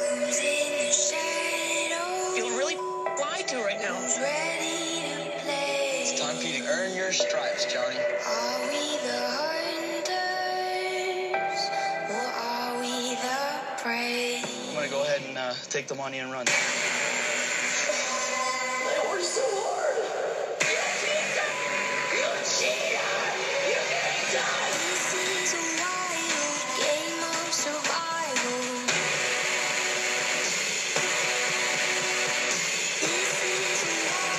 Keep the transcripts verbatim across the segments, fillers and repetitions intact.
You're really lied to right now. It's time for you to earn your stripes, Johnny. Are we the hunters or are we the prey? I'm gonna go ahead and uh, take the money and run. I worked so hard. You cheater! You cheater! You can't die! This is a wild game of survival. This is a wild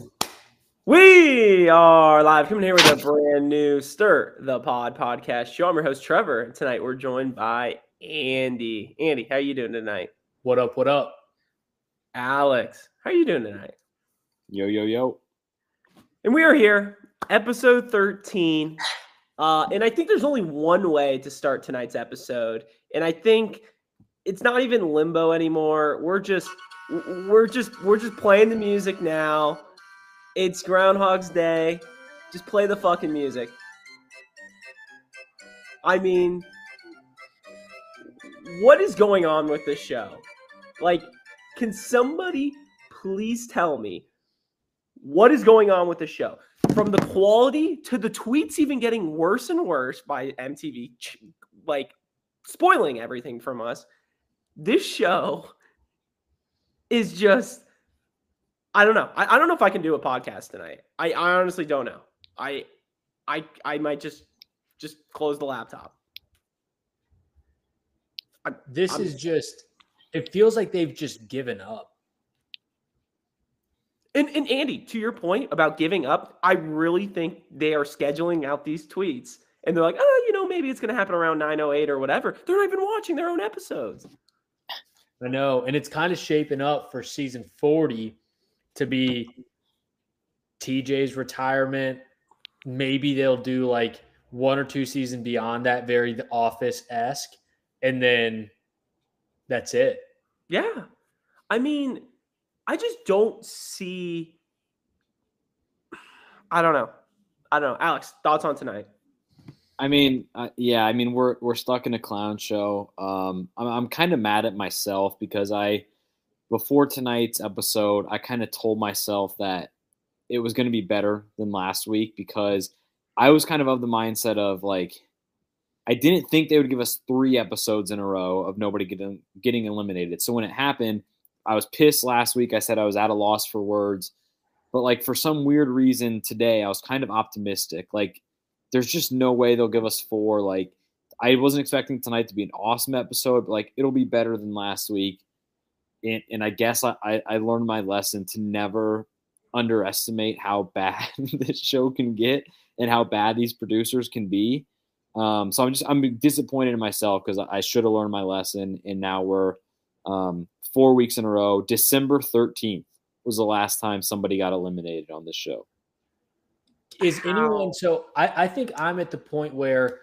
game of survival. We are live coming here with a brand new Stir the Pod podcast show. I'm your host, Trevor. Tonight we're joined by Andy. Andy, how are you doing tonight? What up, what up? Alex, how are you doing tonight? Yo, yo, yo. And we are here, episode thirteen. Uh, and I think there's only one way to start tonight's episode. And I think it's not even limbo anymore. We're just we're just we're just playing the music now. It's Groundhog's Day. Just play the fucking music. I mean, what is going on with this show? Like, can somebody please tell me what is going on with the show? From the quality to the tweets even getting worse and worse by M T V, like, spoiling everything from us. This show is just, I don't know. I, I don't know if I can do a podcast tonight. I, I honestly don't know. I, I, I might just, just close the laptop. I'm, this I'm, is just... It feels like they've just given up. And, and Andy, to your point about giving up, I really think they are scheduling out these tweets. And they're like, oh, you know, maybe it's going to happen around nine oh eight or whatever. They're not even watching their own episodes. I know. And it's kind of shaping up for season forty to be T J's retirement. Maybe they'll do like one or two seasons beyond that, very The Office-esque. And then that's it. Yeah. I mean, I just don't see. I don't know. I don't know. Alex, thoughts on tonight? I mean, uh, yeah, I mean, we're we're stuck in a clown show. Um, I'm, I'm kind of mad at myself because I, before tonight's episode, I kind of told myself that it was going to be better than last week because I was kind of of the mindset of like, I didn't think they would give us three episodes in a row of nobody getting getting eliminated. So when it happened, I was pissed last week. I said I was at a loss for words. But, like, for some weird reason today, I was kind of optimistic. Like, there's just no way they'll give us four. Like, I wasn't expecting tonight to be an awesome episode, but, like, it'll be better than last week. And, and I guess I, I, I learned my lesson to never underestimate how bad this show can get and how bad these producers can be. Um, so I'm just I'm disappointed in myself because I, I should have learned my lesson, and now we're um, four weeks in a row. December thirteenth was the last time somebody got eliminated on this show. Is anyone so? I, I think I'm at the point where,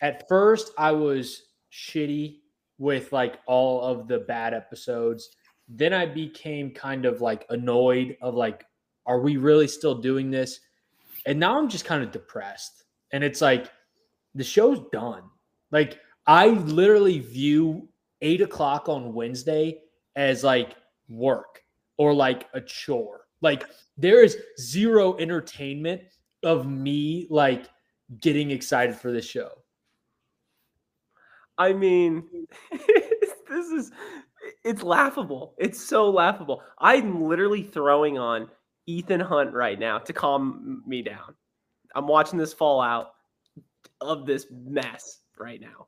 at first, I was shitty with like all of the bad episodes. Then I became kind of like annoyed of like, are we really still doing this? And now I'm just kind of depressed, and it's like, the show's done. Like, I literally view eight o'clock on Wednesday as like work or like a chore. Like, there is zero entertainment of me like getting excited for this show. I mean, this is, it's laughable. It's so laughable. I'm literally throwing on Ethan Hunt right now to calm me down. I'm watching this fallout of this mess right now.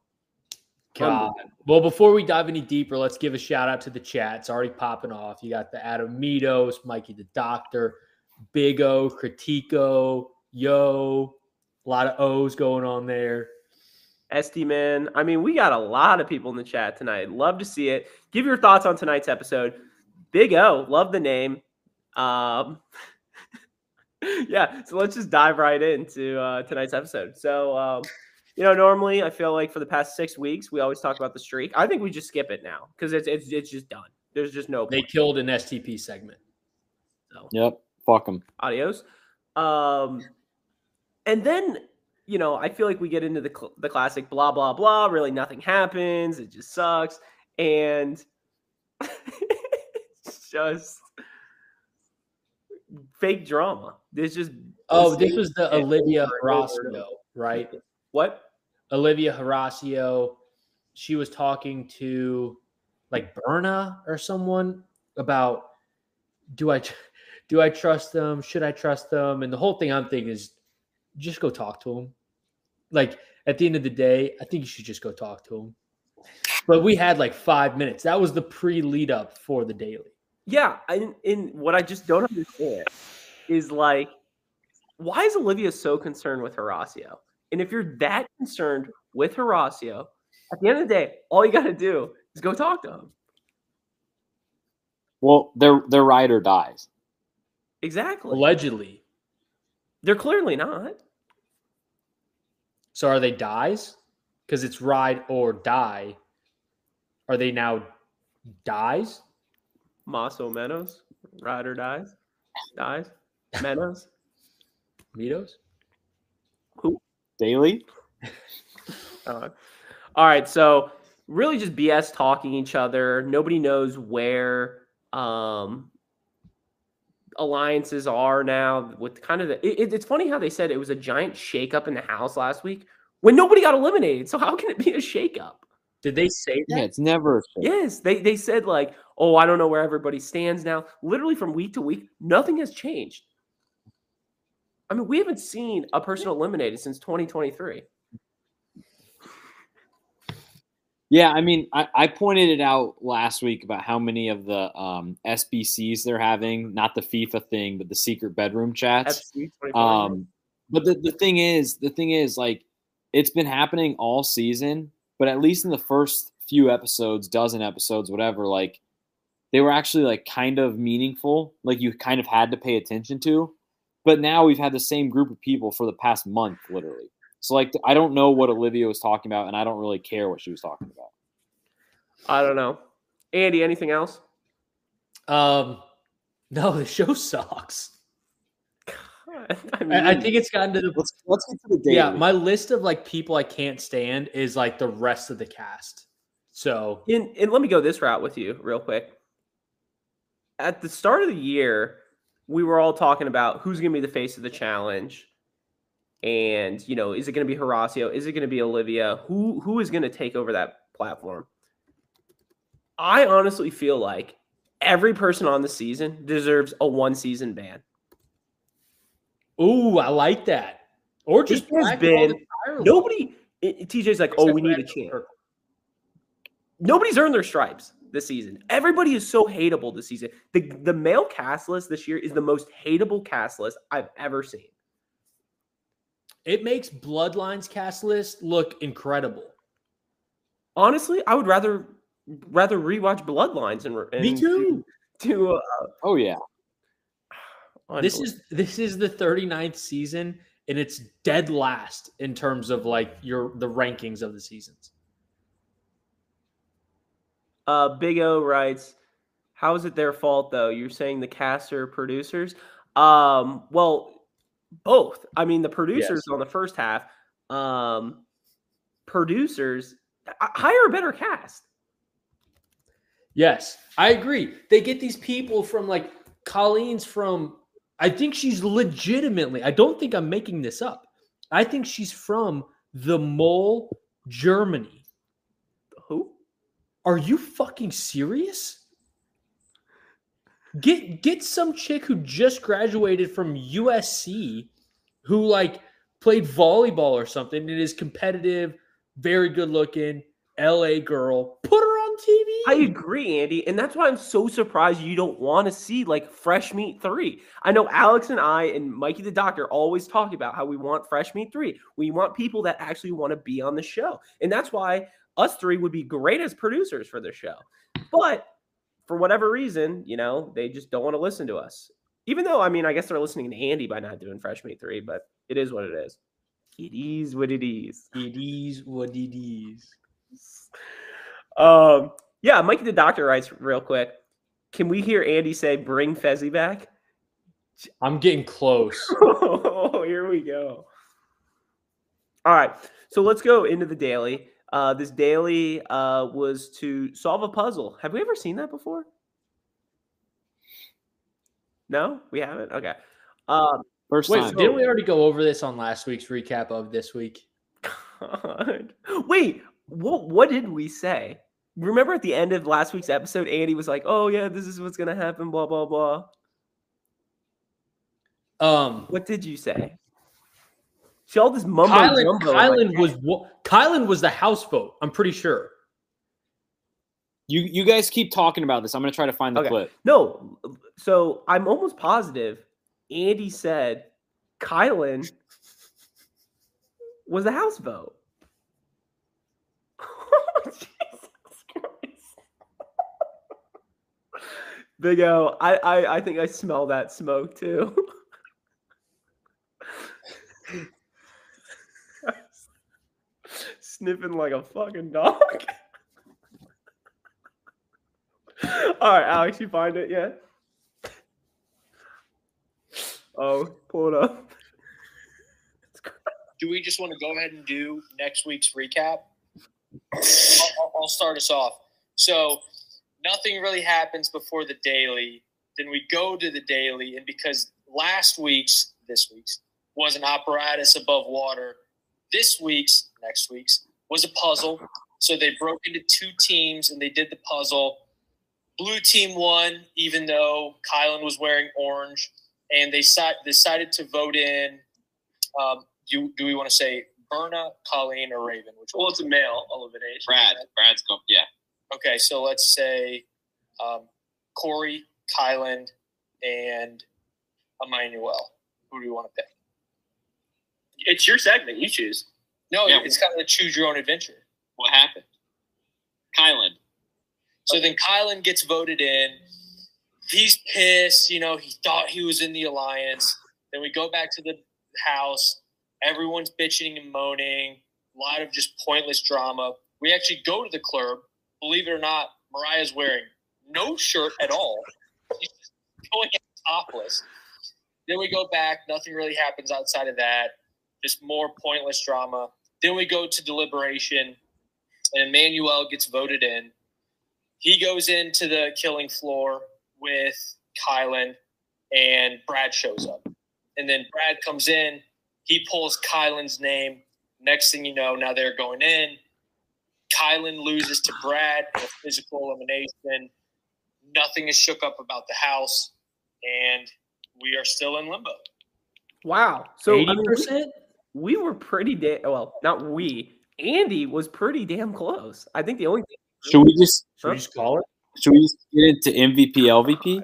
God. Well, before we dive any deeper, let's give a shout out to the chat. It's already popping off. You got the Adam Mitos, Mikey the Doctor, Big O, Critico, Yo. A lot of O's going on there. S D Man. I mean, we got a lot of people in the chat tonight. Love to see it. Give your thoughts on tonight's episode. Big O. Love the name. Um... Yeah, so let's just dive right into uh, tonight's episode. So, um, you know, normally I feel like for the past six weeks, we always talk about the streak. I think we just skip it now because it's, it's it's just done. There's just no point. They killed an S T P segment. So. Yep, fuck them. Adios. Um, and then you know, I feel like we get into the cl- the classic blah, blah, blah, really nothing happens. It just sucks. And it's just fake drama. This just. Oh, this was the Olivia Horacio, right? What? Olivia Horacio. She was talking to like Berna or someone about, do I, do I trust them? Should I trust them? And the whole thing I'm thinking is just go talk to them. Like at the end of the day, I think you should just go talk to them. But we had like five minutes. That was the pre lead up for the daily. Yeah. And in what I just don't understand is like, why is Olivia so concerned with Horacio? And if you're that concerned with Horacio, at the end of the day, all you got to do is go talk to him. Well, their their ride or dies. Exactly. Allegedly. They're clearly not. So are they dies? Because it's ride or die. Are they now dies? Maso Menos. Ride or dies. Dies. Menos. Mitos. Who? Daily. uh, all right. So really just B S talking each other. Nobody knows where um, alliances are now with kind of the, it, it's funny how they said it was a giant shakeup in the house last week when nobody got eliminated. So how can it be a shakeup? Did they say that? Yeah, it's never. Yes. They, they said like, oh, I don't know where everybody stands now. Literally from week to week, nothing has changed. I mean, we haven't seen a person eliminated since twenty twenty-three. Yeah, I mean, I, I pointed it out last week about how many of the um, S B Cs they're having, not the FIFA thing, but the secret bedroom chats. Um, but the, the thing is, the thing is, like, it's been happening all season, but at least in the first few episodes, dozen episodes, whatever, like, they were actually, like, kind of meaningful. Like, you kind of had to pay attention to. But now we've had the same group of people for the past month, literally. So, like, I don't know what Olivia was talking about, and I don't really care what she was talking about. I don't know. Andy, anything else? Um, no, the show sucks. God, I, mean, I, I think it's gotten to the let's, let's get to the daily. Yeah, my list of, like, people I can't stand is, like, the rest of the cast. So – and let me go this route with you real quick. At the start of the year, we were all talking about who's going to be the face of the challenge. And, you know, is it going to be Horacio? Is it going to be Olivia? Who Who is going to take over that platform? I honestly feel like every person on the season deserves a one-season ban. Ooh, I like that. Or just has been nobody. It, T J's like, except oh, we need a chance. Nobody's earned their stripes this season. Everybody is so hateable this season. The The male cast list this year is the most hateable cast list I've ever seen. It makes Bloodlines cast list look incredible. Honestly, I would rather rather rewatch Bloodlines and, and me too. To, to uh, oh yeah, this is this is the thirty-ninth season, and it's dead last in terms of like your the rankings of the seasons. Uh, Big O writes, "How is it their fault though? You're saying the caster producers? Um, well." Both. I mean, the producers yes. on the first half, um, producers hire a better cast. Yes, I agree. They get these people from like Colleen's from, I think she's legitimately, I don't think I'm making this up. I think she's from the Mole, Germany. Who? Are you fucking serious? Get get some chick who just graduated from U S C who, like, played volleyball or something and is competitive, very good-looking, L A girl. Put her on T V. I agree, Andy, and that's why I'm so surprised you don't want to see, like, Fresh Meat three. I know Alex and I and Mikey the Doctor always talk about how we want Fresh Meat three. We want people that actually want to be on the show, and that's why us three would be great as producers for the show. But for whatever reason, you know, they just don't want to listen to us. Even though, I mean, I guess they're listening to Andy by not doing Fresh Meat three, but it is what it is. It is what it is. It is what it is. Um, yeah, Mikey the Doctor writes real quick. Can we hear Andy say, bring Fessy back? I'm getting close. Oh, here we go. All right, so let's go into the daily. Uh, this daily uh, was to solve a puzzle. Have we ever seen that before? No, we haven't. Okay. Um, First wait, time. So didn't we already go over this on last week's recap of this week? God. Wait, what, what did we say? Remember at the end of last week's episode, Andy was like, oh, yeah, this is what's going to happen, blah, blah, blah. Um, What did you say? See all this mumbo Kylan, jumbo. Kylan like, was Kylan was the house vote. I'm pretty sure. You you guys keep talking about this. I'm gonna try to find the okay. clip. No, so I'm almost positive. Andy said Kylan was the house vote. Oh, Jesus Christ. Big O, I, I I think I smell that smoke too. Sniffing like a fucking dog. All right, Alex, you find it yet? Oh, pull it up. Do we just want to go ahead and do next week's recap? I'll, I'll start us off. So nothing really happens before the daily. Then we go to the daily, and because last week's, this week's, was an apparatus above water, this week's, next week's, was a puzzle. So they broke into two teams and they did the puzzle. Blue team won, even though Kylan was wearing orange, and they decided to vote in. Um, do, do we want to say Berna, Colleen, or Raven? Which well, it's a male, elimination. Brad, right? Brad's going. Yeah. Okay, so let's say um, Corey, Kylan, and Emmanuel. Who do you want to pick? It's your segment. You choose. No, yeah. It's kind of a choose your own adventure. What happened? Kylan. So then Kylan gets voted in. He's pissed. You know, he thought he was in the alliance. Then we go back to the house. Everyone's bitching and moaning. A lot of just pointless drama. We actually go to the club. Believe it or not, Mariah's wearing no shirt at all. She's just going topless. Then we go back. Nothing really happens outside of that. Just more pointless drama. Then we go to deliberation, and Emmanuel gets voted in. He goes into the killing floor with Kylan, and Brad shows up. And then Brad comes in. He pulls Kylan's name. Next thing you know, now they're going in. Kylan loses to Brad in a physical elimination. Nothing is shook up about the house, and we are still in limbo. Wow. So eighty percent? I mean, we were pretty damn well, not we. Andy was pretty damn close. I think the only thing Should we just should we just call it? Should we just get into M V P, L V P?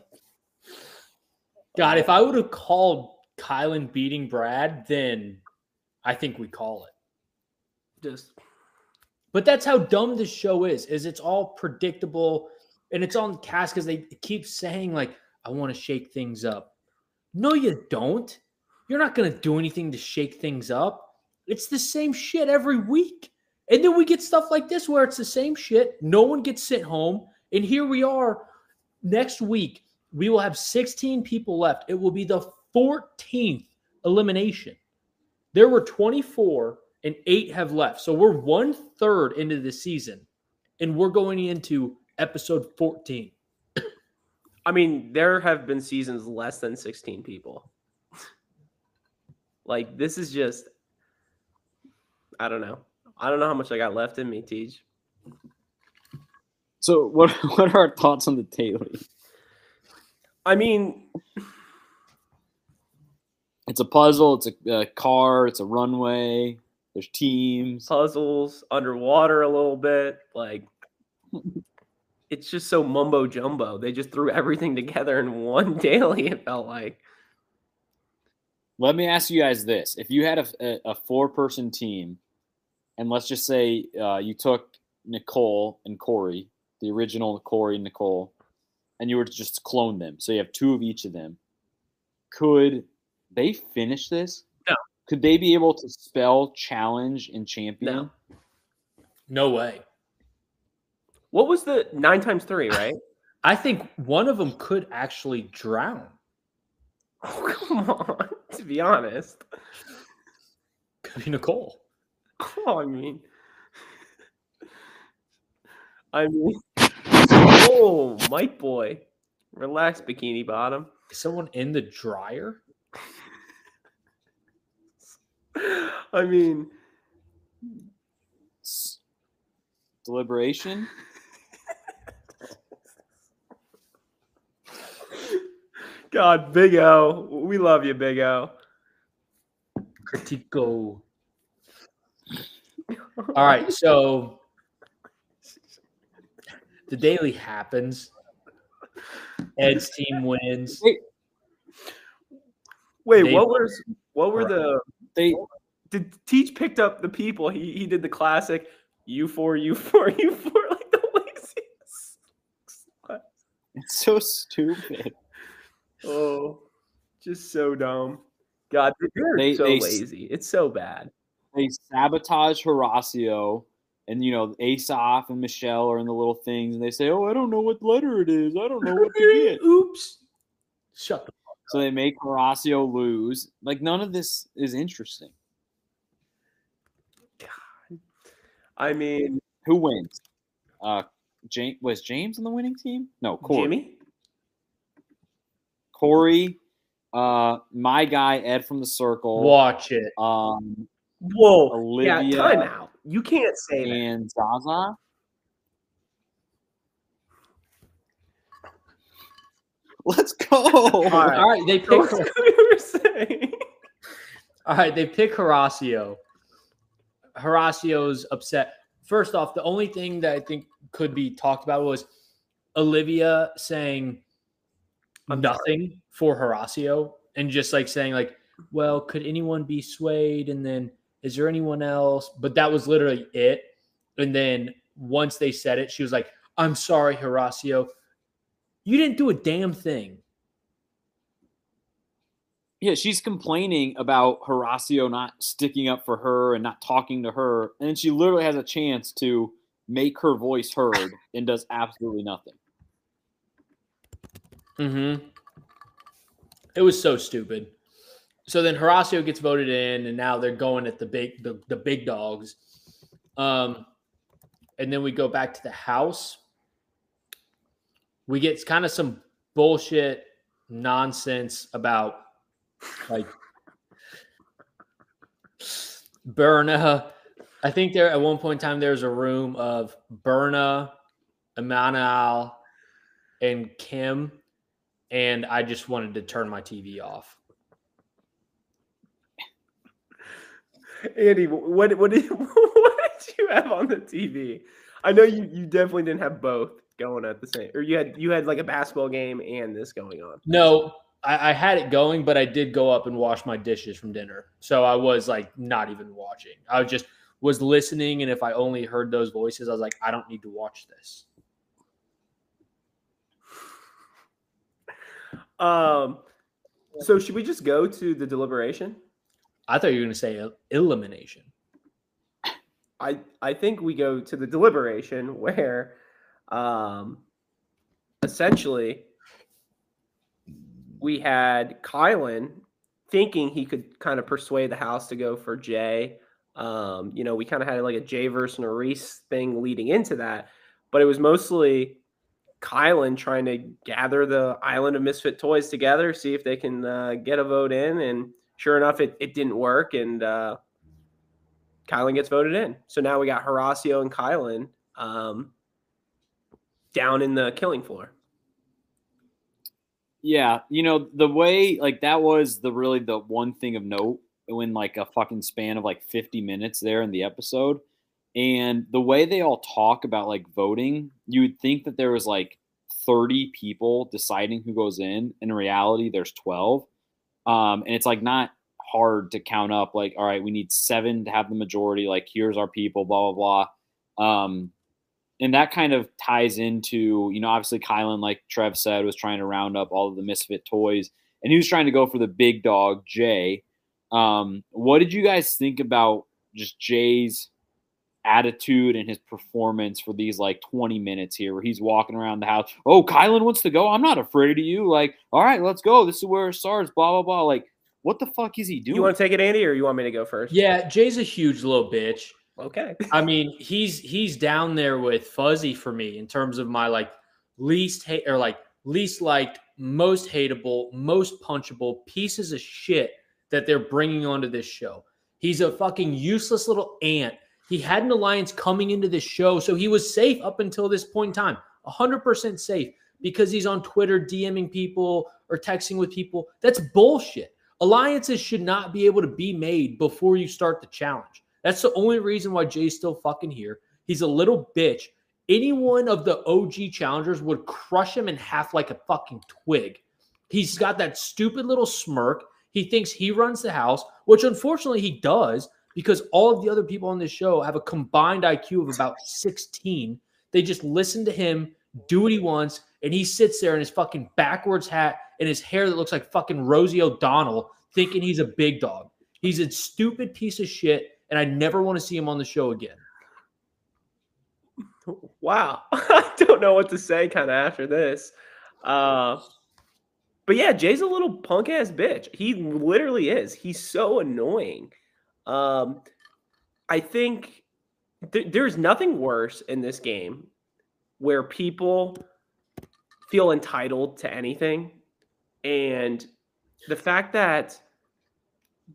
God, if I would have called Kylan beating Brad, then I think we call it. Just, but that's how dumb this show is. Is it's all predictable, and it's on cast because they keep saying like, "I want to shake things up." No, you don't. You're not going to do anything to shake things up. It's the same shit every week. And then we get stuff like this where it's the same shit. No one gets sent home. And here we are. Next week, we will have sixteen people left. It will be the fourteenth elimination. There were twenty-four and eight have left. So we're one third into the season. And we're going into episode fourteen. I mean, there have been seasons less than sixteen people. Like, this is just, I don't know. I don't know how much I got left in me, Tej. So what what are our thoughts on the daily? I mean, it's a puzzle. It's a, a car. It's a runway. There's teams. Puzzles, underwater a little bit. Like, it's just so mumbo jumbo. They just threw everything together in one daily, it felt like. Let me ask you guys this. If you had a, a four-person team, and let's just say uh, you took Nicole and Corey, the original Corey and Nicole, and you were to just clone them, so you have two of each of them, could they finish this? No. Could they be able to spell challenge and champion? No. No way. What was the nine times three, right? I think one of them could actually drown. Oh, come on. To be honest. Could be Nicole. Oh, I mean, I mean, oh, Mike boy, relax, Bikini Bottom. Is someone in the dryer? I mean, deliberation. God, Big O, we love you, Big O. Critico. All right, so the daily happens. Ed's team wins. Wait, Wait what were what were the they? Did Teach picked up the people? He he did the classic U four U four U four like the laziest. It's so stupid. Oh, just so dumb. God, they're they, so they, lazy. It's so bad. They sabotage Horacio, and, you know, Asaf and Michelle are in the little things, and they say, oh, I don't know what letter it is. I don't know what to get. Oops. Shut the fuck up. So they make Horacio lose. Like, none of this is interesting. God. I mean. Who wins? Uh, James, was James on the winning team? No, Corey. Jimmy? Corey, uh, my guy, Ed from the Circle. Watch it. Um, Whoa. Olivia, yeah, time out. You can't say that. And Zaza. Let's go. All right. All right, they pick Hor- All right, they pick Horacio. Horacio's upset. First off, the only thing that I think could be talked about was Olivia saying nothing for Horacio and just like saying like, well, could anyone be swayed? And then, is there anyone else? But that was literally it. And then once they said it, she was like, I'm sorry, Horacio. You didn't do a damn thing. Yeah, she's complaining about Horacio not sticking up for her and not talking to her. And then she literally has a chance to make her voice heard and does absolutely nothing. Mm-hmm. It was so stupid. So then Horacio gets voted in, and now they're going at the big the, the big dogs. Um, and then we go back to the house. We get kind of some bullshit nonsense about like Berna. I think there at one point in time there was a room of Berna, Emmanuel, and Kim, and I just wanted to turn my T V off. Andy, what what did, what did you have on the T V? I know you, you definitely didn't have both going at the same, or you had you had like a basketball game and this going on. No, I, I had it going, but I did go up and wash my dishes from dinner, so I was like not even watching. I was just was listening, and if I only heard those voices, I was like, I don't need to watch this. Um, so should we just go to the deliberation? I thought you were going to say elimination. I I think we go to the deliberation where um, essentially we had Kylan thinking he could kind of persuade the house to go for Jay. Um, you know, we kind of had like a Jay versus Norris thing leading into that, but it was mostly Kylan trying to gather the Island of Misfit Toys together, see if they can uh, get a vote in, and sure enough, it, it didn't work, and uh, Kylan gets voted in. So now we got Horacio and Kylan um, down in the killing floor. Yeah, you know, the way, like, that was the really the one thing of note in, like, a fucking span of, like, fifty minutes there in the episode. And the way they all talk about, like, voting, you would think that there was, like, thirty people deciding who goes in. In reality, there's twelve. Um, and it's like not hard to count up, like, all right, we need seven to have the majority. Like, here's our people, blah, blah, blah. Um, and that kind of ties into, you know, obviously Kylan, like Trev said, was trying to round up all of the misfit toys, and he was trying to go for the big dog, Jay. Um, what did you guys think about just Jay's attitude and his performance for these like twenty minutes here where he's walking around the house? Oh, Kylan wants to go. I'm not afraid of you. Like, all right, let's go. This is where it starts, blah, blah, blah. Like, What the fuck is he doing? You want to take it, Andy, or you want me to go first? Yeah, Jay's a huge little bitch. Okay. I mean, he's he's down there with Fuzzy for me in terms of my like least hate or like least liked, most hateable, most punchable pieces of shit that they're bringing onto this show. He's a fucking useless little ant. He had an alliance coming into this show, so he was safe up until this point in time. one hundred percent safe because he's on Twitter DMing people or texting with people. That's bullshit. Alliances should not be able to be made before you start the challenge. That's the only reason why Jay's still fucking here. He's a little bitch. Any one of the O G challengers would crush him in half like a fucking twig. He's got that stupid little smirk. He thinks he runs the house, which unfortunately he does because all of the other people on this show have a combined I Q of about sixteen. They just listen to him, do what he wants, and he sits there in his fucking backwards hat and his hair that looks like fucking Rosie O'Donnell thinking he's a big dog. He's a stupid piece of shit, and I never want to see him on the show again. Wow. I don't know what to say kind of after this. Uh, but yeah, Jay's a little punk-ass bitch. He literally is. He's so annoying. Um, I think th- there's nothing worse in this game where people feel entitled to anything. And the fact that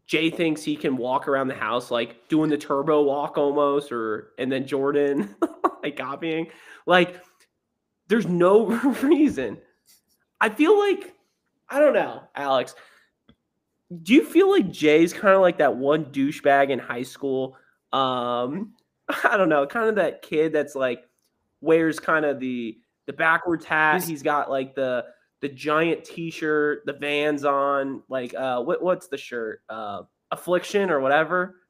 Jay thinks he can walk around the house, like doing the turbo walk almost, or, and then Jordan like copying, like there's no reason. I feel like, I don't know, Alex, do you feel like Jay's kind of like that one douchebag in high school? Um, I don't know. Kind of that kid that's like wears kind of the, the backwards hat. He's got like the, the giant t-shirt, the Vans on, like, uh, what, what's the shirt? Uh, Affliction or whatever.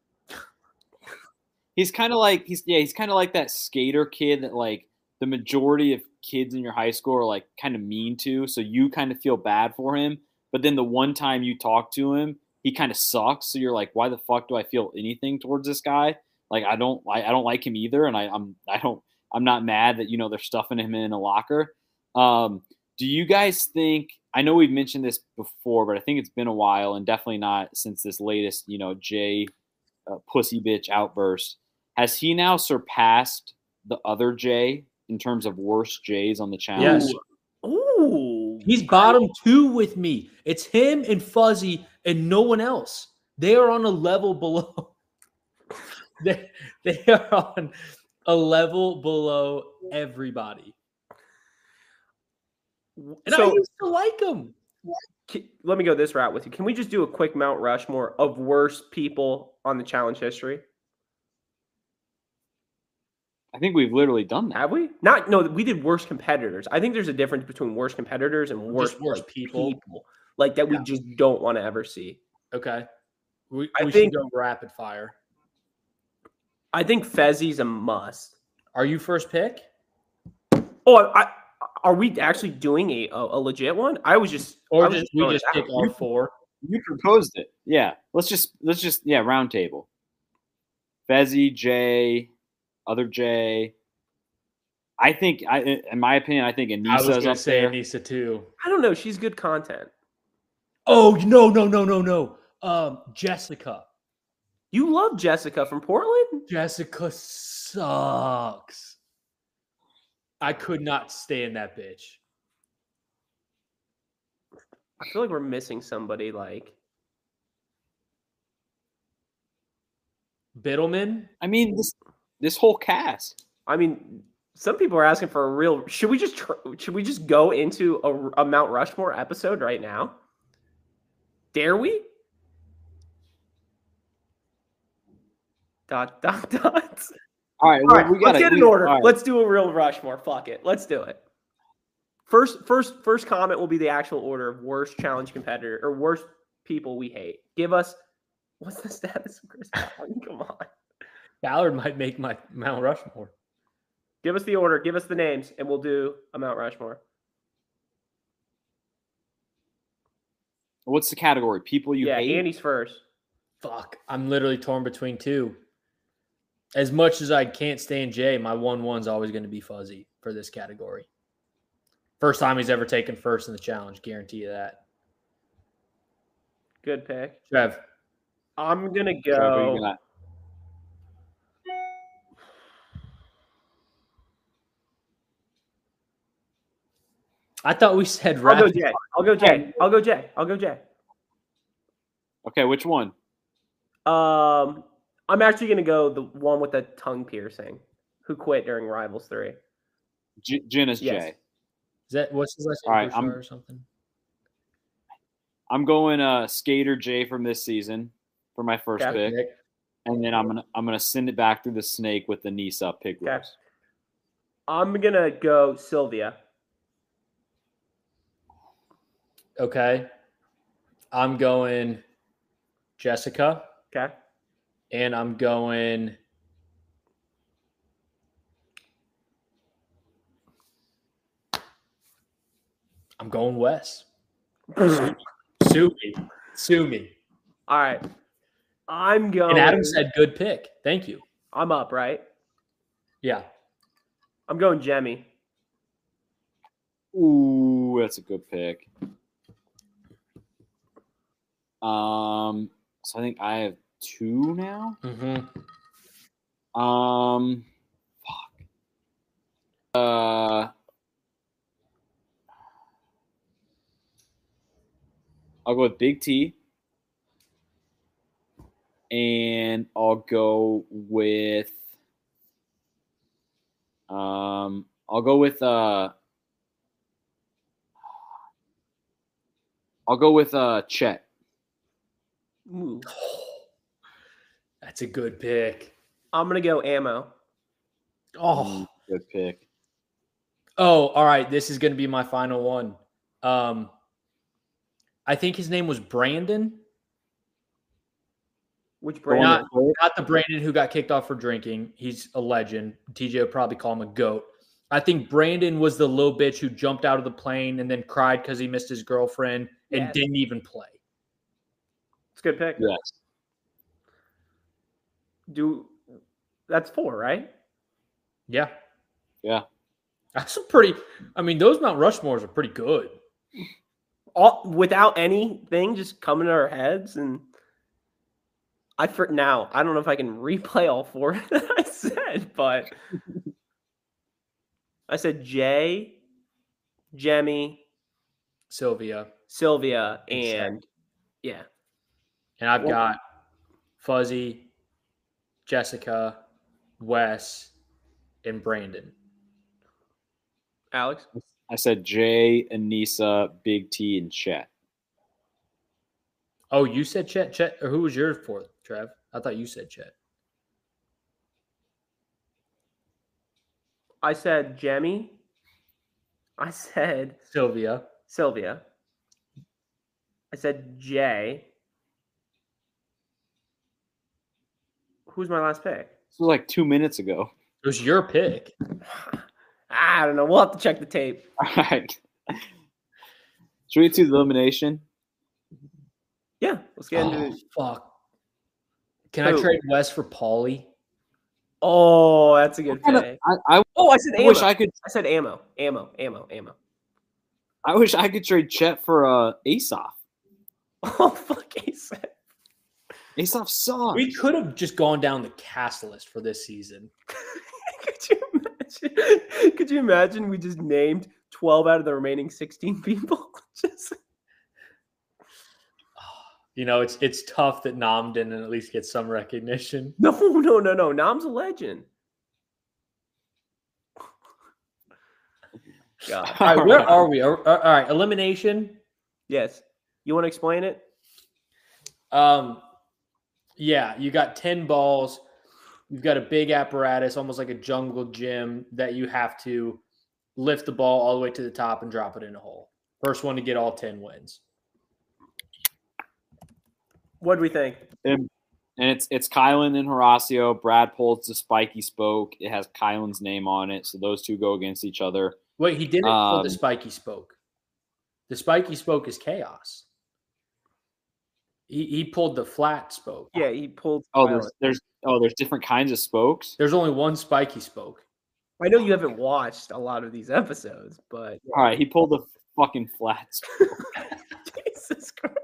He's kind of like, he's, yeah, he's kind of like that skater kid that like the majority of kids in your high school are like kind of mean to. So you kind of feel bad for him. But then the one time you talk to him, he kind of sucks. So you're like, why the fuck do I feel anything towards this guy? Like, I don't, I, I don't like him either. And I, I'm, I don't, I'm not mad that, you know, they're stuffing him in a locker. Um, Do you guys think – I know we've mentioned this before, but I think it's been a while and definitely not since this latest, you know, Jay uh, pussy bitch outburst. Has he now surpassed the other Jay in terms of worst Jays on the challenge? Yes. Ooh. He's bottom two with me. It's him and Fuzzy and no one else. They are on a level below – they, they are on a level below everybody. And so, I used to like him. Let me go this route with you. Can we just do a quick Mount Rushmore of worst people on the challenge history? I think we've literally done that. Have we? Not. No, we did worst competitors. I think there's a difference between worst competitors and worst, worst people. people. Like that yeah. we just don't want to ever see. Okay. We, I we think, should go rapid fire. I think Fezzi's a must. Are you first pick? Oh, I... I Are we actually doing a, a, a legit one? I was just, or was just, just we just pick all four. You proposed it, yeah. Let's just let's just yeah. Round table. Fezzy, Jay, other Jay. I think, I in my opinion, I think Anissa. I was going to say there. Anissa too. I don't know. She's good content. Oh no no no no no. Um, Jessica. You love Jessica from Portland. Jessica sucks. I could not stand that bitch. I feel like we're missing somebody like Biddleman. I mean, this this whole cast. I mean, some people are asking for a real. Should we just tr- should we just go into a, a Mount Rushmore episode right now? Dare we? Dot dot dot. All right, All right we gotta, let's get an we, order. Right. Let's do a real Rushmore. Fuck it. Let's do it. First, first, first comment will be the actual order of worst challenge competitor or worst people we hate. Give us – what's the status of Chris Ballard? Come on. Ballard might make my Mount Rushmore. Give us the order. Give us the names, and we'll do a Mount Rushmore. What's the category? People you yeah, hate? Yeah, Andy's first. Fuck. I'm literally torn between two. As much as I can't stand Jay, my one-one's always going to be Fuzzy for this category. First time he's ever taken first in the challenge, guarantee you that. Good pick. Trev. I'm going to go. Trev, who you got? I thought we said I'll go Jay. I'll go Jay. I'll go Jay. I'll go Jay. Okay, which one? Um, I'm actually going to go the one with the tongue piercing who quit during Rivals three. J- Jen is yes. Jay. Is that what's his last name? All right, I'm, or something? I'm going uh, Skater Jay from this season for my first Cap pick, Nick. And then I'm gonna I'm gonna send it back through the snake with the knee up pig rolls. I'm gonna go Sylvia. Okay, I'm going Jessica. Okay, and I'm going. I'm going Wes. Sue me. Sue me. All right. I'm going. And Adam said good pick. Thank you. I'm up, right? Yeah. I'm going Jemmy. Ooh, that's a good pick. Um, so I think I have two now. Mm-hmm. Um, fuck. Uh. I'll go with Big T, and I'll go with um, I'll go with uh, I'll go with uh, Chet. Ooh. That's a good pick. I'm gonna go Ammo. Oh, good pick. Oh, all right. This is gonna be my final one. Um. I think his name was Brandon. Which Brandon? Not, not the Brandon who got kicked off for drinking. He's a legend. T J would probably call him a goat. I think Brandon was the little bitch who jumped out of the plane and then cried because he missed his girlfriend and yes. didn't even play. It's a good pick. Yes. Do that's four, right? Yeah. Yeah. That's a pretty. I mean, those Mount Rushmores are pretty good. All, without anything just coming to our heads, and I for now I don't know if I can replay all four that I said, but I said Jay, Jemmy, Sylvia, Sylvia, and yeah, and I've Whoa. got Fuzzy, Jessica, Wes, and Brandon. Alex. I said Jay, Anissa, Big T, and Chet. Oh, you said Chet? Chet, or who was yours for, Trev? I thought you said Chet. I said Jemmy. I said Sylvia. Sylvia. I said Jay. Who's my last pick? This was like two minutes ago. It was your pick. I don't know. We'll have to check the tape. All right. Should we do the elimination? Yeah. Let's get into oh, it. Fuck. Can Who? I trade Wes for Paulie? Oh, that's a good pick. I, I, oh, I said I ammo. Wish I, could, I said ammo. Ammo. Ammo. Ammo. I wish I could trade Chet for uh, Asaf. Oh, fuck Asaf. Asaf sucks. We could have just gone down the cast list for this season. Could you imagine? Could you imagine we just named twelve out of the remaining sixteen people? Just... You know, it's it's tough that Nam didn't at least get some recognition. No, no, no, no. Nam's a legend. God. All right, where are we? All right, elimination. Yes. You want to explain it? Um, yeah, you got ten balls. You've got a big apparatus, almost like a jungle gym, that you have to lift the ball all the way to the top and drop it in a hole. First one to get all ten wins. What do we think? And, and it's it's Kylan and Horacio. Brad pulls the spiky spoke. It has Kylan's name on it, so those two go against each other. Wait, he didn't um, pull the spiky spoke. The spiky spoke is chaos. He he pulled the flat spoke. Yeah, he pulled. Oh, there's, there's oh, there's different kinds of spokes. There's only one spiky spoke. I know you haven't watched a lot of these episodes, but all right, he pulled the fucking flat spoke. Jesus Christ!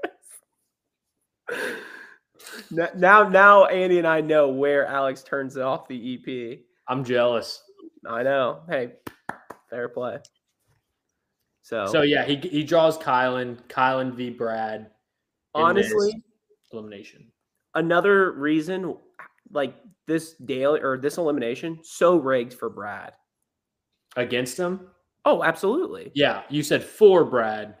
Now, now, Andy and I know where Alex turns off the E P. I'm jealous. I know. Hey, fair play. So, so yeah, he he draws Kylan, Kylan v. Brad. Honestly, elimination. Another reason, like this daily or this elimination, so rigged for Brad. Against him? Oh, absolutely. Yeah, you said for Brad.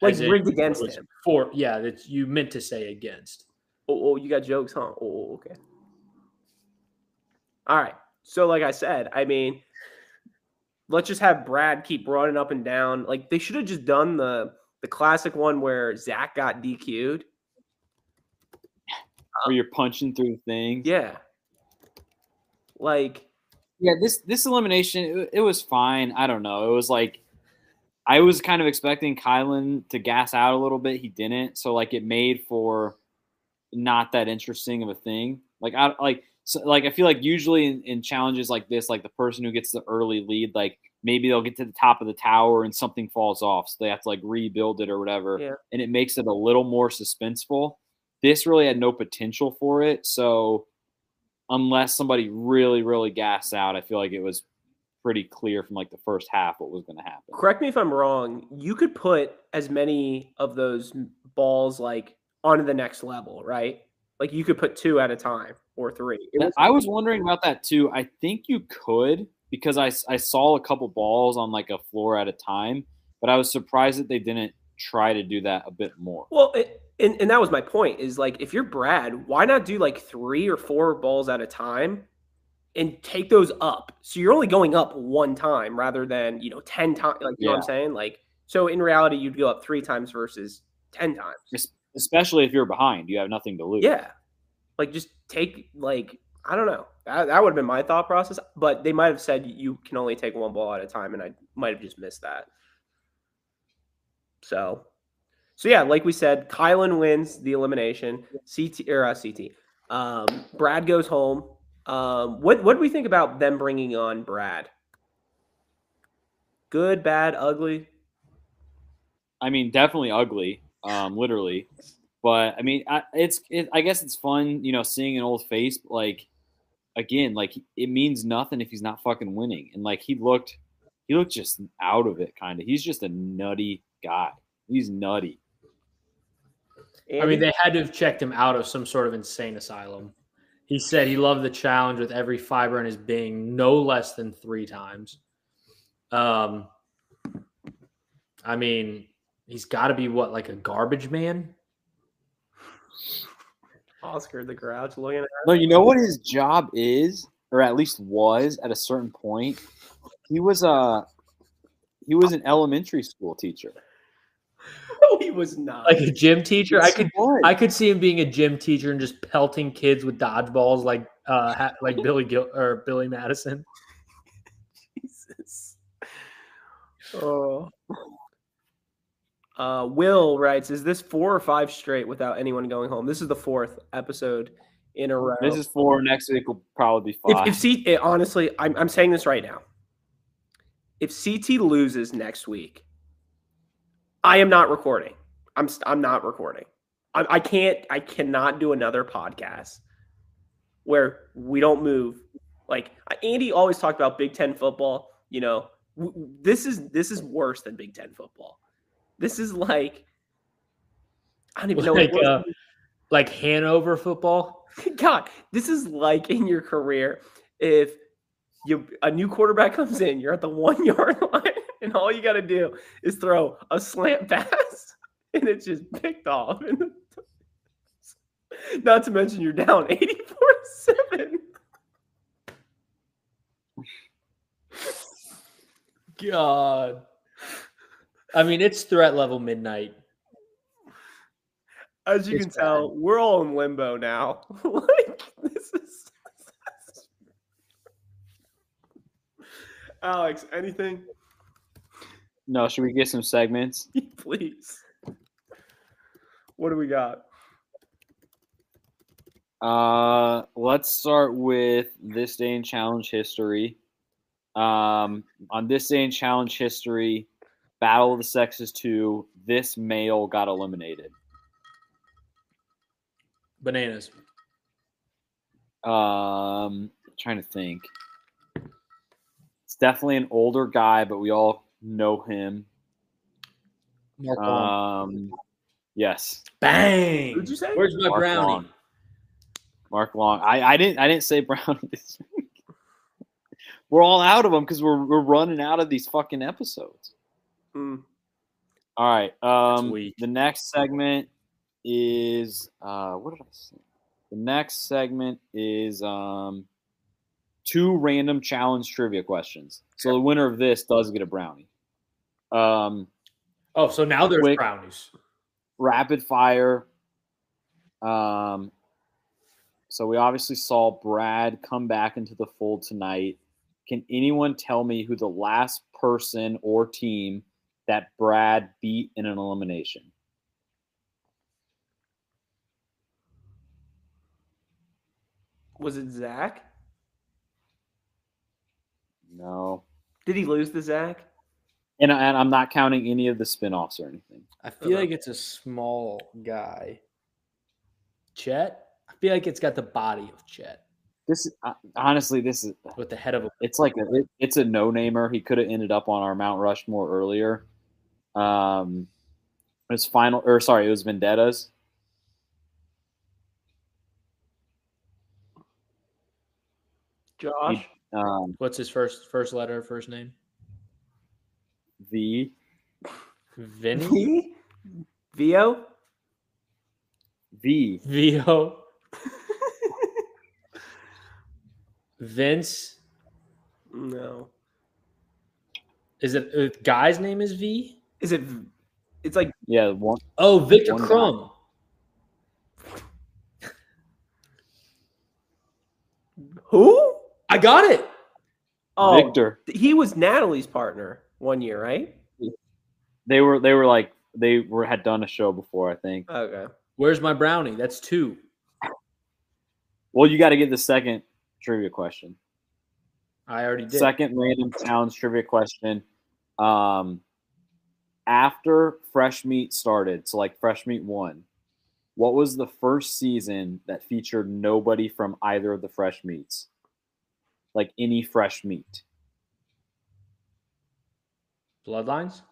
Like rigged it, against him. For yeah, that you meant to say against. Oh, oh, you got jokes, huh? Oh, okay. All right. So, like I said, I mean, let's just have Brad keep running up and down. Like, they should have just done the the classic one where Zach got D Q'd. Where you're punching through things. Yeah. Like. Yeah, this this elimination, it, it was fine. I don't know. It was like, I was kind of expecting Kylan to gas out a little bit. He didn't. So, like, it made for not that interesting of a thing. Like, I like, so, like I feel like usually in, in challenges like this, like the person who gets the early lead, like maybe they'll get to the top of the tower and something falls off. So they have to like rebuild it or whatever. Yeah. And it makes it a little more suspenseful. This really had no potential for it. So unless somebody really, really gassed out, I feel like it was pretty clear from like the first half what was going to happen. Correct me if I'm wrong. You could put as many of those balls like onto the next level, right? Like you could put two at a time or three. It was- I was wondering about that too. I think you could because I, I saw a couple balls on like a floor at a time, but I was surprised that they didn't try to do that a bit more. Well, it, and, and that was my point is like, if you're Brad, why not do like three or four balls at a time and take those up? So you're only going up one time rather than, you know, ten times, like, you yeah. know what I'm saying? Like, so in reality, you'd go up three times versus ten times. It's- Especially if you're behind, you have nothing to lose. Yeah. Like, just take, like, I don't know. That, that would have been my thought process. But they might have said you can only take one ball at a time, and I might have just missed that. So, so yeah, like we said, Kylan wins the elimination. C T, or uh, C T. Um, Brad goes home. Um, what what do we think about them bringing on Brad? Good, bad, ugly? I mean, definitely ugly. Um, literally, but I mean, I, it's, it, I guess it's fun, you know, seeing an old face, but like, again, like it means nothing if he's not fucking winning. And like, he looked, he looked just out of it. Kind of, he's just a nutty guy. He's nutty. I mean, they had to have checked him out of some sort of insane asylum. He said he loved the challenge with every fiber in his being, no less than three times. Um, I mean, he's got to be, what, like a garbage man? Oscar the Grouch looking at him. No, you know what his job is, or at least was at a certain point? He was a, he was an elementary school teacher. No, he was not. Like a gym teacher? Yes, I could I could see him being a gym teacher and just pelting kids with dodgeballs like uh, like Billy Gil- or Billy Madison. Jesus. Oh. Uh, Will writes, is this four or five straight without anyone going home? This is the fourth episode in a row. This is four. Next week will probably be five. If, if C- honestly, I'm, I'm saying this right now. If C T loses next week, I am not recording. I'm I'm not recording. I, I can't. I cannot do another podcast where we don't move. Like Andy always talked about Big Ten football. You know, w- this is this is worse than Big Ten football. This is like, I don't even know. Like, what uh, like Hanover football? God, this is like in your career. If you a new quarterback comes in, you're at the one yard line, and all you got to do is throw a slant pass, and it's just picked off. Not to mention you're down eighty-four seven. God. I mean, it's threat level midnight. As you it's can tell, bad. We're all in limbo now. Like, this is... Alex, anything? No, should we get some segments? Please. What do we got? Uh, let's start with This Day in Challenge History. Um, on This Day in Challenge History... Battle of the Sexes two, this male got eliminated. Bananas. Um, trying to think. It's definitely an older guy, but we all know him. Mark um, Long. Yes. Bang. What'd you say? Where's my Mark brownie? Long. Mark Long. I, I didn't I didn't say brownie this week. We're all out of them because we're we're running out of these fucking episodes. Mm. All right. Um, the next segment is uh, what did I say? The next segment is um, two random challenge trivia questions. So the winner of this does get a brownie. Um, oh, so now there's quick, brownies. Rapid fire. Um, so we obviously saw Brad come back into the fold tonight. Can anyone tell me who the last person or team that Brad beat in an elimination? Was it Zach? No. Did he lose to Zach? And, and I'm not counting any of the spinoffs or anything. I feel like it's a small guy. Chet? I feel like it's got the body of Chet. This uh, honestly, this is with the head of a. It's like a, it, it's a no-namer. He could have ended up on our Mount Rushmore earlier. Um, his final, or sorry, it was Vendettas. Josh, he, um, what's his first first letter, first name? V. Vinny. V O. V. V O. Vince? No. Is it the guy's name is V? Is it it's like yeah, one. Oh, Victor one Crumb. Guy. Who? I got it. Oh, Victor. He was Natalie's partner one year, right? They were they were like they were had done a show before, I think. Okay. Where's my brownie? That's two. Well, you got to get the second trivia question. I already did. Second random challenge trivia question. Um, after Fresh Meat started, so like Fresh Meat one, what was the first season that featured nobody from either of the Fresh Meats? Like any Fresh Meat? Bloodlines?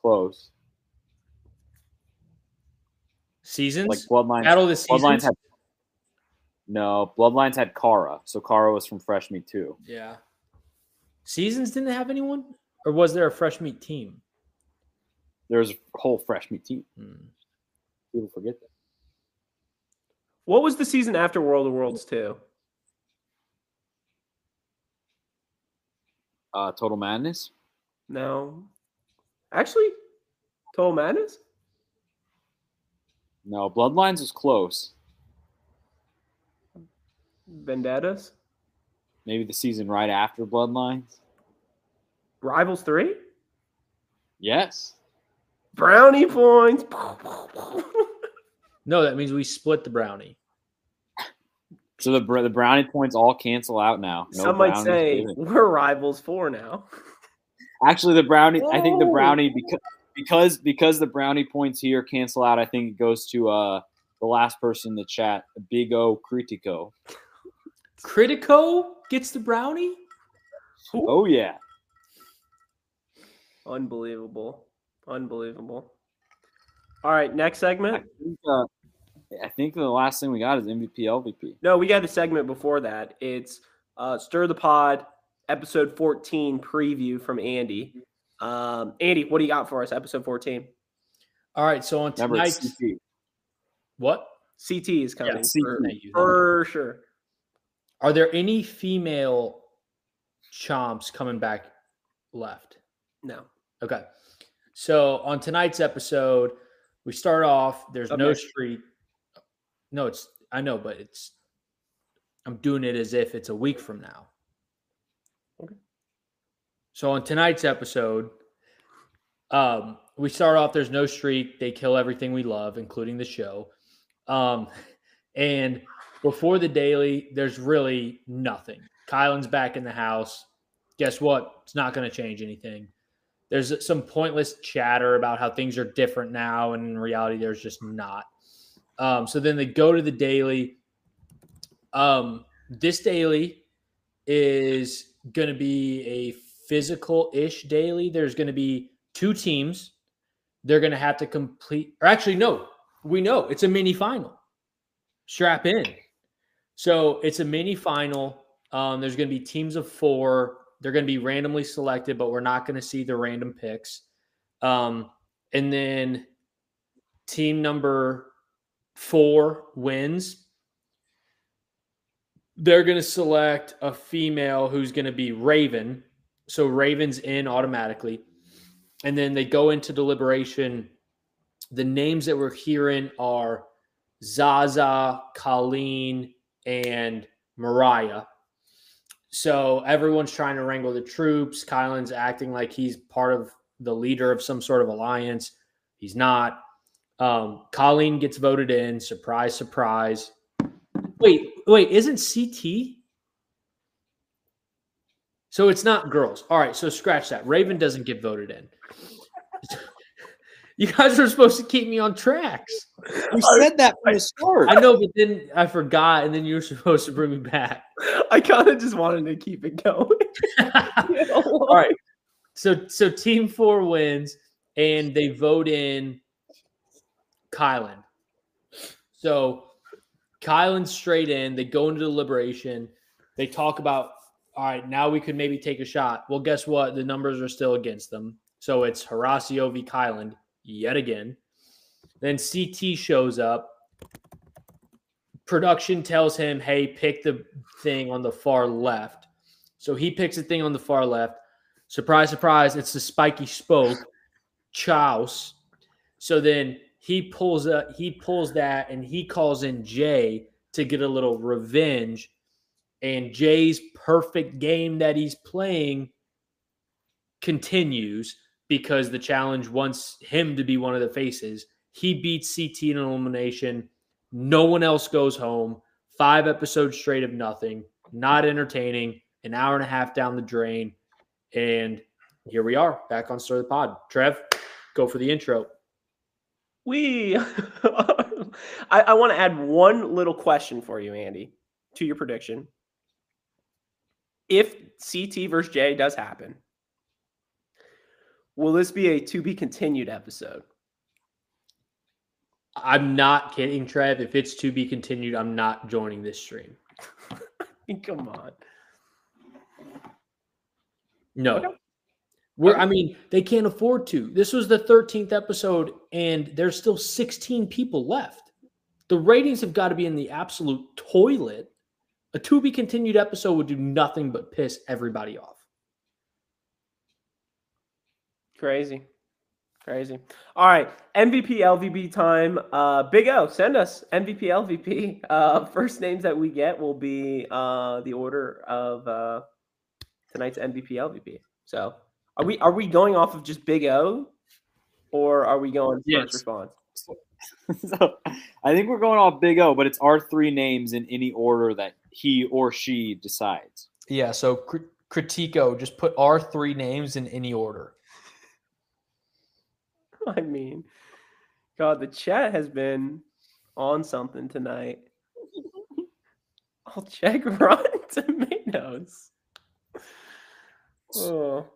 Close. Seasons? Like Bloodlines. Battle of the Seasons? Bloodlines had- No, Bloodlines had Cara, so Cara was from Fresh Meat too. Yeah. Seasons didn't have anyone? Or was there a Fresh Meat team? There was a whole Fresh Meat team. Hmm. People forget that. What was the season after World of Worlds two? Uh, Total Madness? No. Actually, Total Madness? No, Bloodlines is close. Vendettas? Maybe the season right after Bloodlines? Rivals three? Yes. Brownie points. No, that means we split the brownie. So the the brownie points all cancel out now. No, some might say given. We're Rivals four now. Actually, the brownie, oh. I think the brownie, because, because because the brownie points here cancel out, I think it goes to uh, the last person in the chat, Big O Critico. Critico gets the brownie? Ooh. Oh, yeah. Unbelievable. Unbelievable. All right, next segment. I think, uh, I think the last thing we got is M V P, L V P. No, we got a segment before that. It's uh, Stir the Pod, episode fourteen preview from Andy. Um, Andy, what do you got for us, episode fourteen? All right, so on tonight's... Remember, what? C T is coming. Yeah, for, for sure. Are there any female chomps coming back left? No. Okay. So on tonight's episode, we start off. There's okay. no streak. No, it's I know, but it's I'm doing it as if it's a week from now. Okay. So on tonight's episode, um, we start off. There's no streak. They kill everything we love, including the show. Um, and before the daily, there's really nothing. Kylan's back in the house. Guess what? It's not going to change anything. There's some pointless chatter about how things are different now, and in reality, there's just not. Um, so then they go to the daily. Um, this daily is going to be a physical-ish daily. There's going to be two teams. They're going to have to complete – or actually, no. We know. It's a mini-final. Strap in. So it's a mini-final. Um, there's going to be teams of four. They're going to be randomly selected, but we're not going to see the random picks. Um, and then team number four wins. They're going to select a female who's going to be Raven. So Raven's in automatically. And then they go into deliberation. The names that we're hearing are Zaza, Colleen, and Mariah. So everyone's trying to wrangle the troops. Kylan's acting like he's part of the leader of some sort of alliance. He's not. Um, Colleen gets voted in. Surprise, surprise. Wait, wait, isn't C T? So it's not girls. All right, so scratch that. Raven doesn't get voted in. You guys were supposed to keep me on tracks. We said that from the start. I know, but then I forgot, and then you were supposed to bring me back. I kind of just wanted to keep it going. You know? All right. So, so team four wins, and they vote in Kylan. So Kylan's straight in. They go into deliberation. They talk about, all right, now we could maybe take a shot. Well, guess what? The numbers are still against them. So it's Horacio v. Kylan. Yet again. Then C T shows up. Production tells him, hey, pick the thing on the far left. So he picks the thing on the far left. Surprise, surprise, it's the spiky spoke. Chouse. So then he pulls up, he pulls that, and he calls in Jay to get a little revenge. And Jay's perfect game that he's playing continues. Because the challenge wants him to be one of the faces. He beats C T in elimination. No one else goes home. Five episodes straight of nothing. Not entertaining. An hour and a half down the drain. And here we are, back on Stir the Pod. Trev, go for the intro. We. I, I want to add one little question for you, Andy, to your prediction. If C T versus J does happen, will this be a to-be-continued episode? I'm not kidding, Trev. If it's to-be-continued, I'm not joining this stream. Come on. No. Okay. We're. I mean, they can't afford to. This was the thirteenth episode, and there's still sixteen people left. The ratings have got to be in the absolute toilet. A to-be-continued episode would do nothing but piss everybody off. Crazy. Crazy. All right. M V P, L V P time. Uh, Big O, send us M V P, L V P. Uh, first names that we get will be uh, the order of uh, tonight's M V P, L V P. So are we are we going off of just Big O, or are we going yes. first response? So, I think we're going off Big O, but it's our three names in any order that he or she decides. Yeah, so crit- Critico, just put our three names in any order. I mean, God, the chat has been on something tonight. I'll check Rotten Tomatoes. Oh.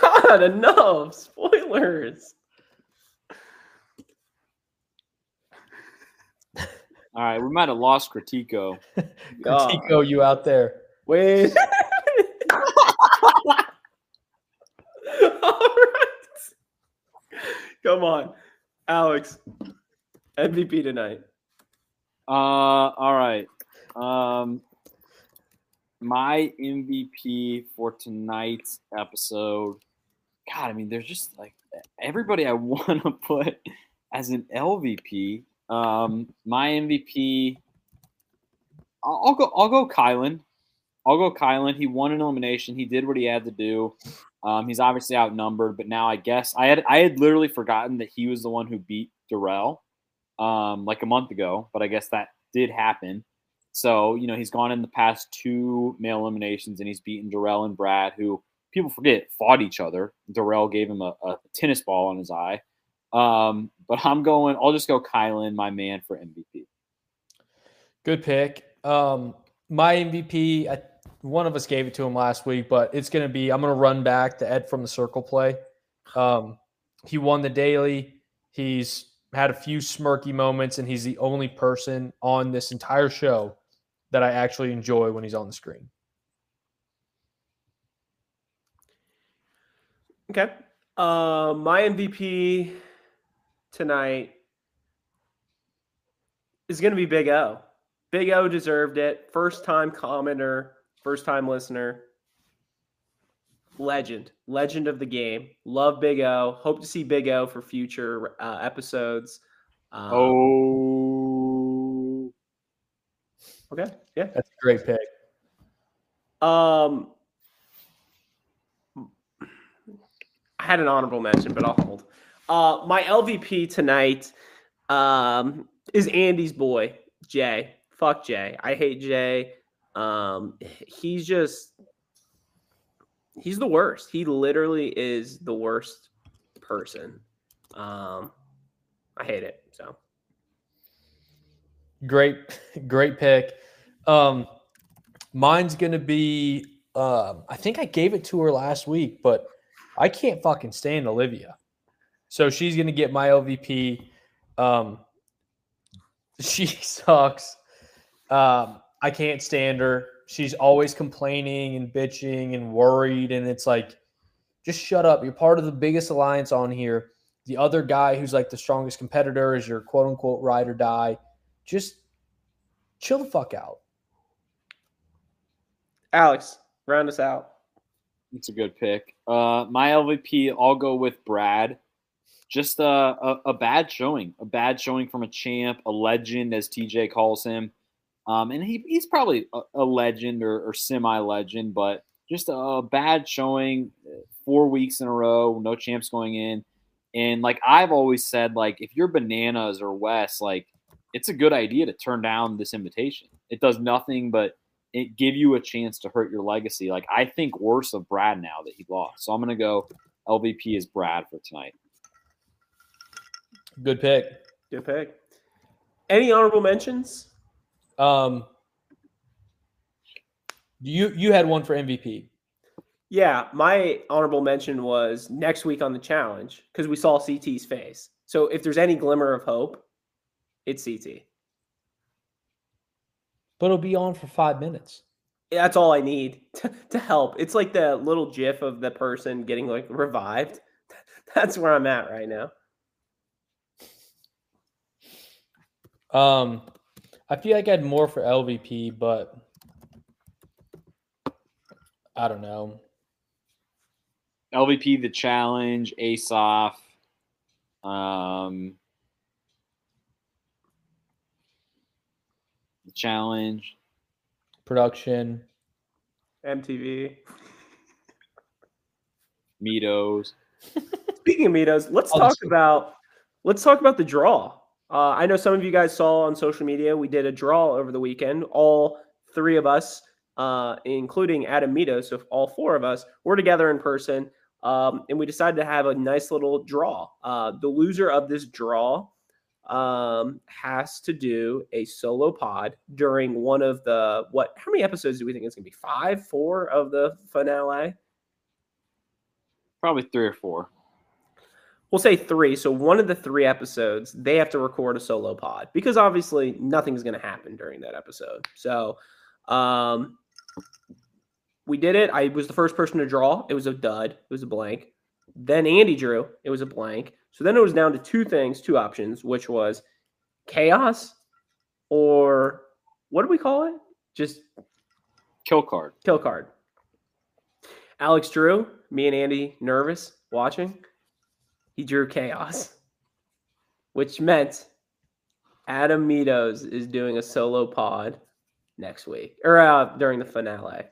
God, enough. Spoilers. All right, we might have lost Critico. Critico, you out there. Wait. All right. Come on, Alex. M V P tonight. Uh, all right. Um, my M V P for tonight's episode. God, I mean, there's just like everybody I want to put as an L V P. Um, my M V P. I'll, I'll go. I'll go. Kylan. I'll go. Kylan. He won an elimination. He did what he had to do. Um, he's obviously outnumbered, but now I guess I had I had literally forgotten that he was the one who beat Darrell um, like a month ago, but I guess that did happen. So, you know, he's gone in the past two male eliminations, and he's beaten Darrell and Brad, who people forget fought each other. Darrell gave him a, a tennis ball on his eye. Um, but I'm going, I'll just go Kylan, my man, for M V P. Good pick. Um, my M V P, I, one of us gave it to him last week, but it's going to be, I'm going to run back to Ed from the Circle play. Um, he won the daily. He's had a few smirky moments, and he's the only person on this entire show that I actually enjoy when he's on the screen. Okay. Uh, my M V P tonight is going to be Big O. Big O deserved it. First-time commenter, first-time listener. Legend. Legend of the game. Love Big O. Hope to see Big O for future uh, episodes. Um, oh. Okay. Yeah. That's a great pick. Um, I had an honorable mention, but I'll hold. Uh, my L V P tonight um, is Andy's boy, Jay. Fuck Jay. I hate Jay. Um, he's just... He's the worst. He literally is the worst person. Um, I hate it. So great, great pick. Um, mine's gonna be. Uh, I think I gave it to her last week, but I can't fucking stand Olivia, so she's gonna get my L V P. Um, she sucks. Um, I can't stand her. She's always complaining and bitching and worried, and it's like, just shut up. You're part of the biggest alliance on here. The other guy who's like the strongest competitor is your quote-unquote ride or die. Just chill the fuck out. Alex, round us out. That's a good pick. Uh, my L V P, I'll go with Brad. Just a, a, a bad showing. A bad showing from a champ, a legend, as T J calls him. Um, and he, he's probably a, a legend or, or semi-legend, but just a, a bad showing four weeks in a row, no champs going in. And, like, I've always said, like, if you're Bananas or Wes, like, it's a good idea to turn down this invitation. It does nothing but it give you a chance to hurt your legacy. Like, I think worse of Brad now that he lost. So I'm going to go L V P is Brad for tonight. Good pick. Good pick. Any honorable mentions? Um, you you had one for M V P. Yeah, my honorable mention was next week on The Challenge because we saw C T's face. So if there's any glimmer of hope, it's C T. But it'll be on for five minutes. Yeah, that's all I need to, to help. It's like the little gif of the person getting like revived. That's where I'm at right now. Um. I feel like I had more for L V P, but I don't know. L V P, The Challenge, Asaf. Um, the Challenge. Production. M T V. Mitos. Speaking of Mitos, let's I'll talk just... about let's talk about the draw. Uh, I know some of you guys saw on social media, we did a draw over the weekend. All three of us, uh, including Adam Mitos, so all four of us, were together in person, um, and we decided to have a nice little draw. Uh, the loser of this draw um, has to do a solo pod during one of the, what, how many episodes do we think it's going to be? Five, four of the finale? Probably three or four. We'll say three. So one of the three episodes, they have to record a solo pod because obviously nothing's going to happen during that episode. So um, we did it. I was the first person to draw. It was a dud. It was a blank. Then Andy drew. It was a blank. So then it was down to two things, two options, which was chaos or what do we call it? Just kill card. Kill card. Alex drew. Me and Andy nervous watching. He drew chaos, which meant Adam Mitos is doing a solo pod next week or uh, during the finale.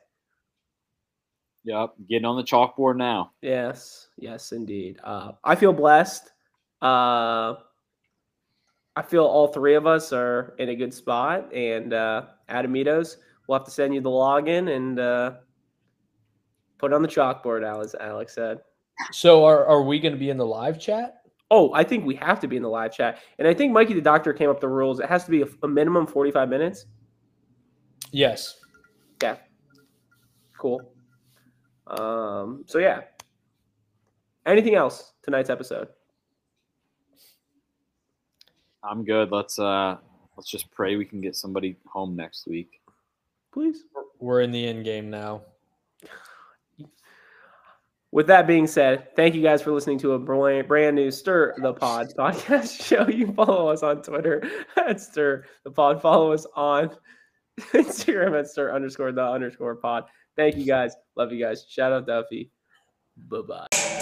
Yep. Getting on the chalkboard now. Yes. Yes, indeed. Uh, I feel blessed. Uh, I feel all three of us are in a good spot. And uh, Adam Mitos, we'll have to send you the login and uh, put it on the chalkboard, as Alex said. So are, are we going to be in the live chat? Oh, I think we have to be in the live chat. And I think Mikey the Doctor came up the rules. It has to be a, a minimum forty-five minutes. Yes. Yeah. Cool. Um, so, yeah. Anything else tonight's episode? I'm good. Let's uh, let's just pray we can get somebody home next week. Please. We're in the end game now. With that being said, thank you guys for listening to a brand new Stir the Pod podcast show. You can follow us on Twitter at Stir the Pod. Follow us on Instagram at Stir underscore the underscore pod. Thank you guys. Love you guys. Shout out Duffy. Bye-bye.